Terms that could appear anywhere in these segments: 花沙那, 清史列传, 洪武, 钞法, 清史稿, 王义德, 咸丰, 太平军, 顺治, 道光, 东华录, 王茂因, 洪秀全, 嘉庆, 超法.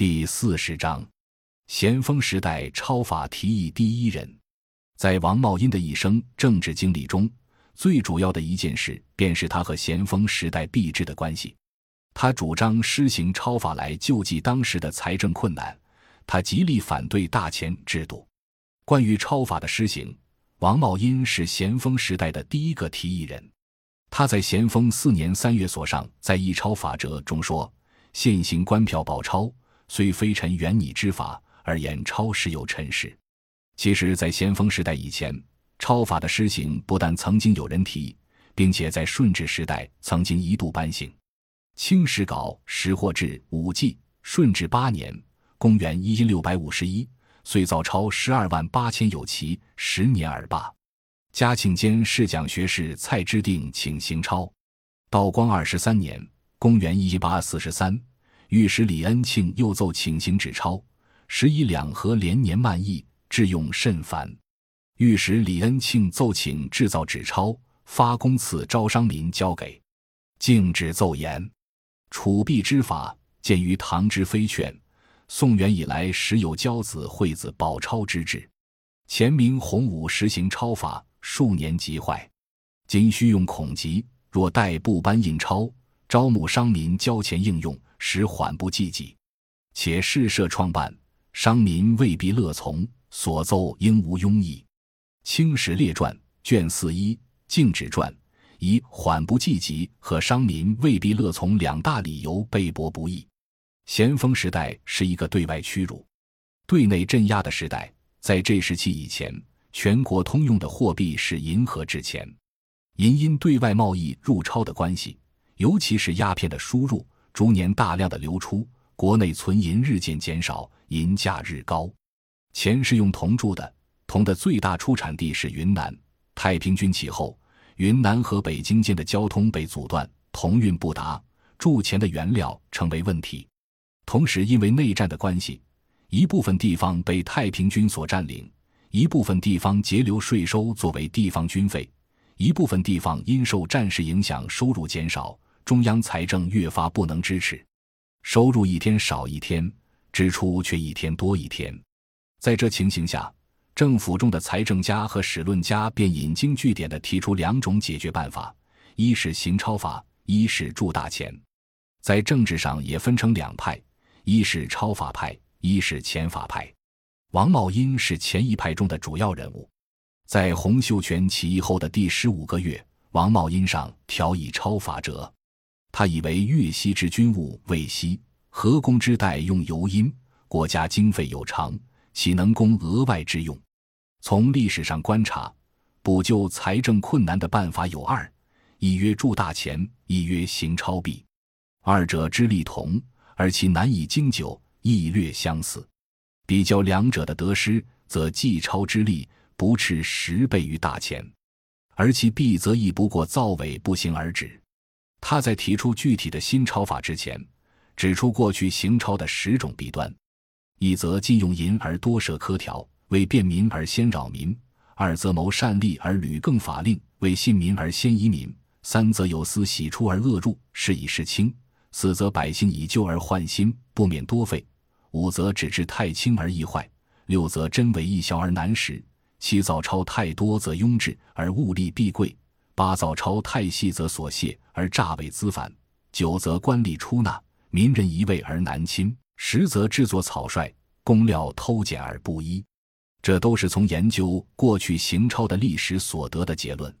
第40章，咸丰时代超法提议第一人。在王茂因的一生政治经历中，最主要的一件事便是他和咸丰时代币制的关系。他主张施行超法来救济当时的财政困难，他极力反对大钱制度。关于超法的施行，王茂因是咸丰时代的第一个提议人。他在咸丰4年3月所上在《议超法折》中说：“现行官票保钞，虽非臣原拟之法，而言超时有臣事。”其实在咸丰时代以前，超法的施行不但曾经有人提议，并且在顺治时代曾经一度颁行。《清史稿·识货志》五纪，顺治8年（公元1651），岁造钞128000有奇，10年而罢。嘉庆间侍讲学士蔡之定请行钞。道光23年（公元1843）。御史李恩庆又奏请行纸钞，时以两河连年漫溢，致用甚繁。御史李恩庆奏请制造纸钞，发公赐招商民交给。敬旨奏言：储币之法，见于唐之妃券，宋元以来时有交子惠子保钞之制。前明洪武实行钞法，数年即坏。今须用孔籍，若代不搬印钞，招募商民交钱应用，实缓不济济，且事社创办，商民未必乐从，所奏应无庸议。《清史列传》卷41《敬旨传》以缓不济济和商民未必乐从两大理由被驳不议。咸丰时代是一个对外屈辱、对内镇压的时代。在这时期以前，全国通用的货币是银和制钱。银因对外贸易入超的关系，尤其是鸦片的输入，逐年大量的流出，国内存银日渐减少，银价日高。钱是用铜铸的，铜的最大出产地是云南。太平军起后，云南和北京间的交通被阻断，铜运不达，铸钱的原料成为问题。同时因为内战的关系，一部分地方被太平军所占领，一部分地方截留税收作为地方军费，一部分地方因受战事影响收入减少，中央财政越发不能支持，收入一天少一天，支出却一天多一天。在这情形下，政府中的财政家和史论家便引经据典地提出两种解决办法：一是行超法，一是铸大钱。在政治上也分成两派，一是超法派，一是钱法派。王茂因是前一派中的主要人物。在洪秀全起义后的第15个月，王茂因上条以超法折。他以为粤西之军务未息，河工之代用油因，国家经费有常，岂能供额外之用。从历史上观察，补救财政困难的办法有二：一曰铸大钱，一曰行超币。二者之力同，而其难以经久，亦略相似。比较两者的得失，则计超之力不啻10倍于大钱，而其弊则亦不过造伪不行而止。他在提出具体的新钞法之前，指出过去行钞的10种弊端：一则禁用银而多设苛条，为便民而先扰民；二则谋善利而屡更法令，为信民而先移民；三则有私喜出而恶入，是以事轻；四则百姓以旧而换新，不免多费；五则只制太轻而易坏；六则真伪易销而难实；七造钞太多则庸滞而物力必贵；八造钞太细则所泄而诈伪资反；九则官吏出纳，民人一味而难亲；十则制作草率，工料偷减而不一。这都是从研究过去行钞的历史所得的结论。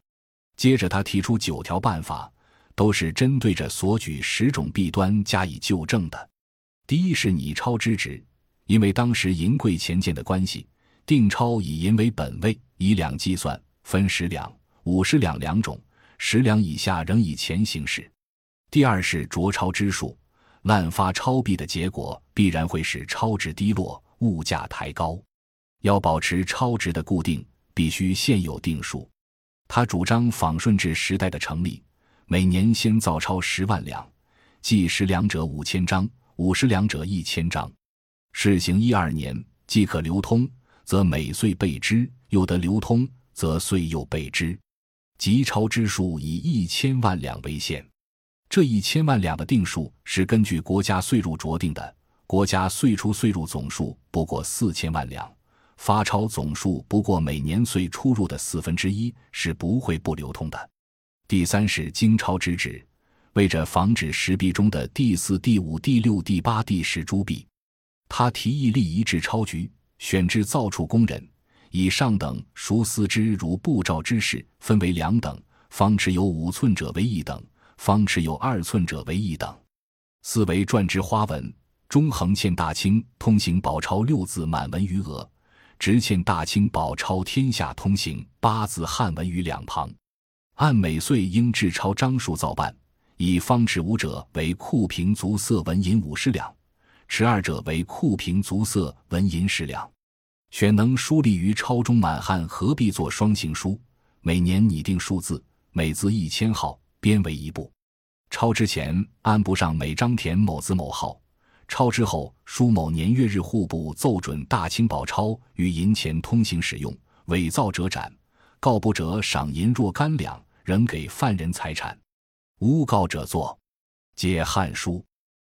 接着他提出9条办法，都是针对着所举10种弊端加以纠正的。第一是拟钞之职，因为当时银贵钱贱的关系，定钞以银为本位，以两计算，分10两。50两2种，10两以下仍以钱行事。第二是酌钞之术，滥发钞币的结果必然会使钞值低落，物价抬高。要保持钞值的固定，必须现有定数。他主张仿顺治时代的成立，每年先造钞10万两，计10两者5000张，50两者1000张。试行12年，既可流通，则每岁备之；又得流通，则岁又备之。即钞之数以1000万两为限。这1000万两的定数是根据国家岁入酌定的，国家岁出岁入总数不过4000万两，发钞总数不过每年岁出入的1/4，是不会不流通的。第三是经钞之制，为着防止石币中的第4、第5、第6、第8、第10铢币，他提议立一制钞局，选制造处工人，以上等孰司之如布照之事，分为2等，方持有5寸者为1等，方持有2寸者为1等。四为篆之花纹，中横嵌大清通行宝钞6字满文于额，直嵌大清宝钞天下通行8字汉文于两旁。按每岁应制钞张数造办，以方持5者为库平足色文银50两，持2者为库平足色文银10两。选能书立于钞中满汉合璧作双行书，每年拟定数字，每字1000号，编为一部。钞之前按簿上每张填某字某号，钞之后书某年月日户部奏准大清宝钞于银钱通行使用，伪造者斩，告不者赏银若干两，仍给犯人财产，诬告者坐，皆汉书。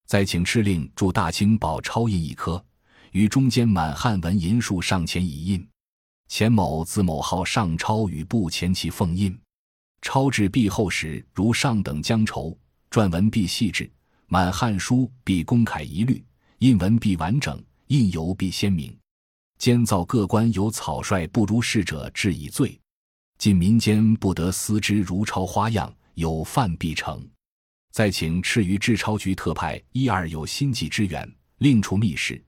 再请敕令铸大清宝钞印1颗，于中间满汉文银数上前一印，前某字某号上钞与簿前其奉印。钞制币后时，如上等将筹，篆文币细致，满汉书币公楷一律，印文币完整，印由币鲜明。监造各官有草率不如是者治以罪，近民间不得私之如钞花样，有犯必惩。再请敕于制钞局特派1、2有心计之员，另处密室，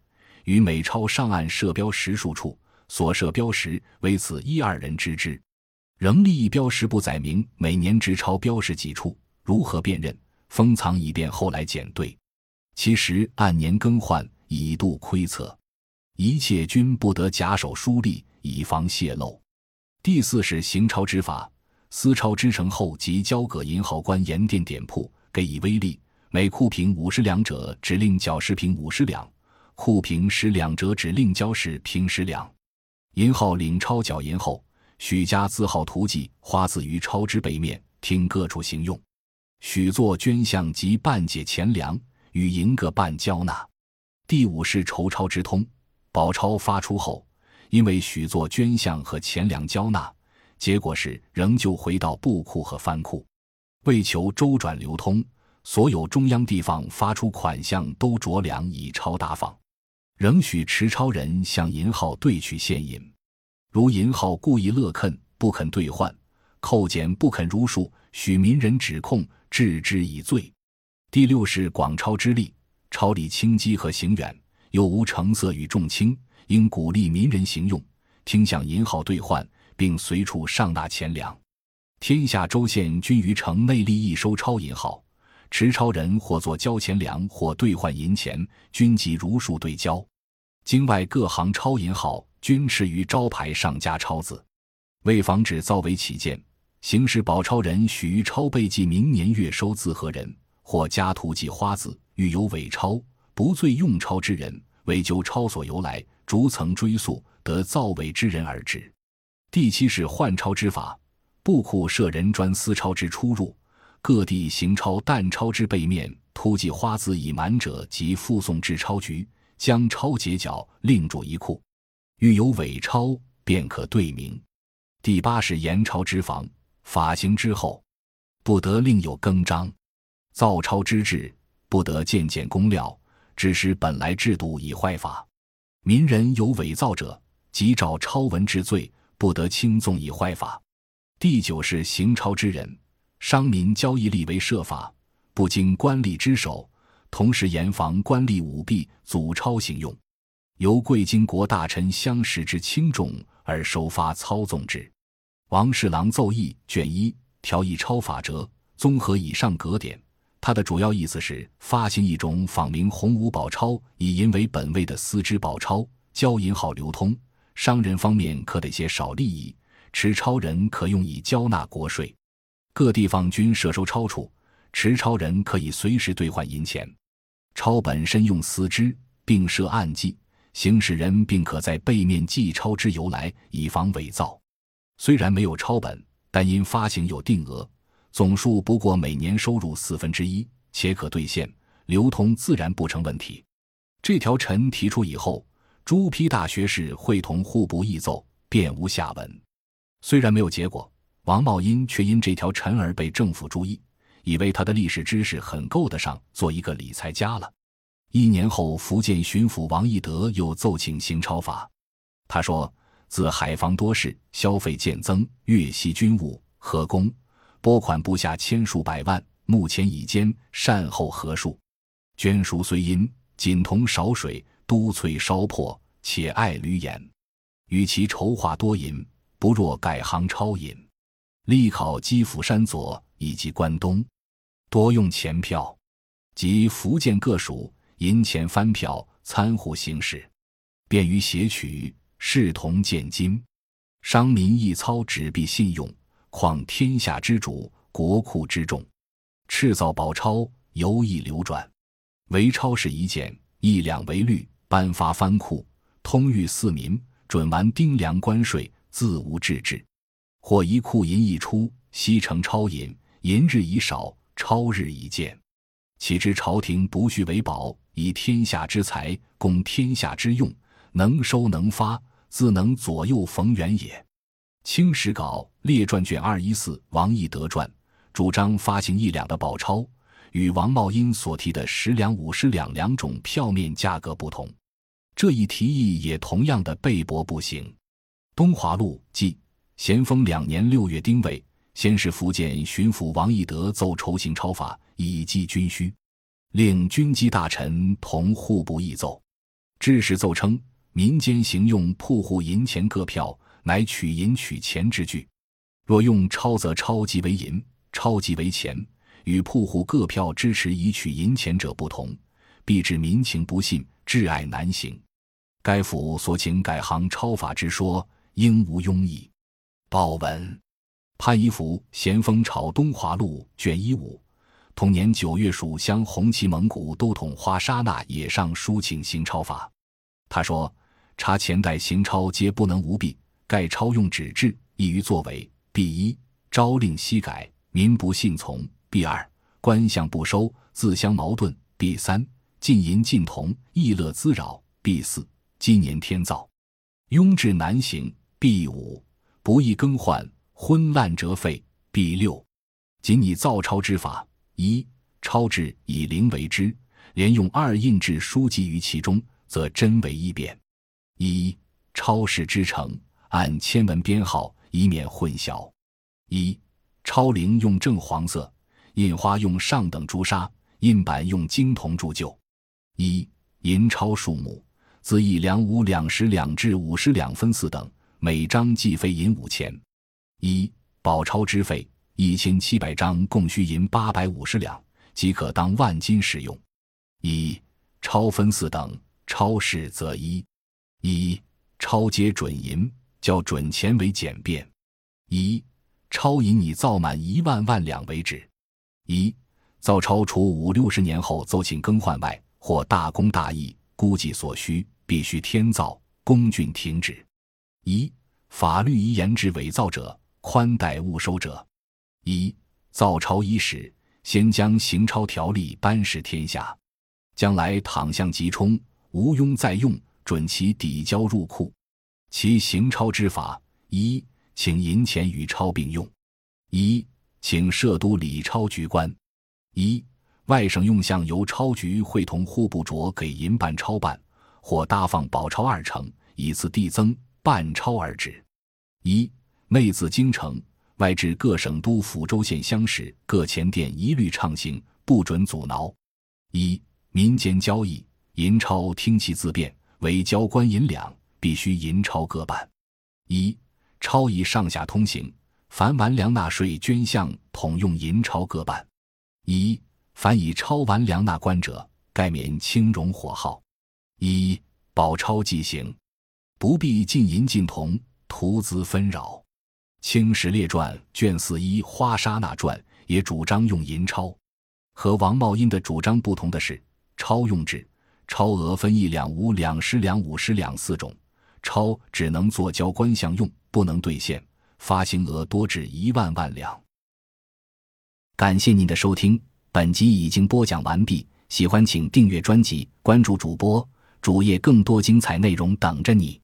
于每钞上岸设标识数处，所设标识为此1、2人知之。仍立一标识不载明每年制钞标识几处，如何辨认，封藏以便后来检对。其实按年更换，以度窥测。一切均不得假手书吏，以防泄露。第四是行钞之法，私钞之成后即交葛银号官盐店点铺，给以威力，每库平50两者指令缴10平50两。库平10两者指令交10平10两。银号领钞缴银后，许加字号图记花字于钞之背面，听各处行用。许作捐项及半解钱粮，与银各半交纳。第五是筹钞之通，宝钞发出后，因为许作捐项和钱粮交纳，结果是仍旧回到布库和藩库。为求周转流通，所有中央地方发出款项都酌量以钞打放。仍许持钞人向银号兑取现银，如银号故意勒嗑，不肯兑换，扣减不肯如数，许民人指控，治之以罪。第六是广钞之吏，钞吏轻机和行远，又无成色与重轻，应鼓励民人行用，听向银号兑换，并随处上纳钱粮。天下州县均于城内立一收钞银号，持钞人或作交钱粮，或兑换银钱，均即如数对交。京外各行钞银号均持于招牌上加钞字。为防止造伪起见，行使宝钞人许于钞背记明年月收字和人，或加图记花字，欲有伪钞不罪用钞之人，为究钞所由来，逐层追溯，得造伪之人而止。第七是换钞之法，布库设人专私钞之出入，各地行钞但钞之背面突记花字已满者，即附送至钞局，将钞结缴，另铸一库，欲有伪钞便可对明。第八是盐钞之防，法行之后不得另有更章。造钞之制不得渐减工料，只使本来制度以坏法。民人有伪造者，即照钞文治罪，不得轻纵以坏法。第九是行钞之人，商民交易利为设法，不经官吏之手，同时严防官吏舞弊，阻钞行用，由贵经国大臣相识之轻重而收发操纵之。王侍郎奏议卷1条议钞法者，综合以上格典。它的主要意思是发行一种仿明洪武宝钞，以银为本位的私之宝钞，交银号流通。商人方面可得些少利益，持钞人可用以交纳国税。各地方均设收钞处，持钞人可以随时兑换银钱。钞本身用私之，并设暗记，行使人并可在背面记钞之由来，以防伪造。虽然没有钞本，但因发行有定额，总数不过每年收入1/4，且可兑现，流通自然不成问题。这条陈提出以后，朱批大学士会同户部议奏，便无下文。虽然没有结果，王茂因却因这条陈而被政府注意，以为他的历史知识很够得上做一个理财家了。一年后，福建巡抚王义德又奏请行钞法。他说，自海防多事，消费渐增，越西军务河工拨款不下千数百万，目前已兼善后河数，捐赎虽因仅同少水，督催烧破，且爱屡言，与其筹划多银，不若改行超银，力考基辅山左以及关东，多用钱票，及福建各属银钱番票参互行使，便于挟取，视同见金，商民一操纸币信用，况天下之主，国库之重，赤造宝钞，犹易流转，为钞是一件，一两为律，颁发藩库，通谕四民，准完丁粮关税，自无制止。或一库银一出，悉成钞银，银日已少，钞日已见，岂知朝廷不恤为宝，以天下之财供天下之用，能收能发，自能左右逢源也。清史稿列传卷214王义德传主张发行1两的宝钞，与王茂因所提的10两、50两两种票面价格不同，这一提议也同样的被驳不行。东华录记，咸丰2年6月丁未，先是福建巡抚王义德奏筹行钞法，以济军需，令军机大臣同户部议奏。致使奏称，民间行用铺户银钱各票，乃取银取钱之具，若用钞则钞即为银，钞即为钱，与铺户各票支持以取银钱者不同，必致民情不信，挚爱难行。该府所请改行钞法之说，应无庸议。报文，潘一福咸丰朝东华录卷15，同年9月蜀乡红旗蒙古都统花沙那也上书请行钞法。他说，查前代行钞皆不能无弊，盖钞用纸质，易于作伪，必一，朝令夕改，民不信从，必二，官相不收，自相矛盾，必三，禁银禁铜，逸乐滋扰，必四，今年天造，庸滞难行，必五，不易更换，昏烂折废，必六，仅以造钞之法，一，钞制以零为之，连用2印制书籍于其中，则真为一变。一，钞市之成，按千文编号，以免混淆。一，钞绫用正黄色，印花用上等朱砂，印版用金铜铸就。一，银钞数目，自1两、5两、10两至50两分4等，每张计费银5钱。一，宝钞之费，1700张共需银850两，即可当1万斤使用。一，钞分4等，钞市则一。一，钞皆准银，较准钱为简便。一，钞银以造满1万万两为止。一，造钞除50、60年后奏请更换外，或大公大义，估计所需，必须天造，公郡停止。一，法律宜严治伪造者，宽待误收者。一，造钞伊始，先将行钞条例颁示天下，将来倘向急冲，无庸再用，准其抵交入库。其行钞之法，一，请银钱与钞并用。一，请设都理钞局官。一，外省用项由钞局会同户部着给银办钞办，或搭放宝钞2成，以次递增，办钞而止。一，内自京城，外至各省都府州县乡市各钱店一律畅行，不准阻挠。一，民间交易，银钞听其自便，为交官1两，必须银钞各半。一，钞以上下通行，凡1两纳税捐项，统用银钞各半。一，凡以1两纳官者，概免轻容火耗。一，宝钞即行，不必禁银禁铜，徒资纷扰。清史列传卷41花沙那传也主张用银钞。和王茂因的主张不同的是，钞用制，钞额分1两、5两、10两、50两4种，钞只能做交官相用，不能兑现，发行额多至1万万两。感谢您的收听，本集已经播讲完毕，喜欢请订阅专辑，关注主播，主页更多精彩内容等着你。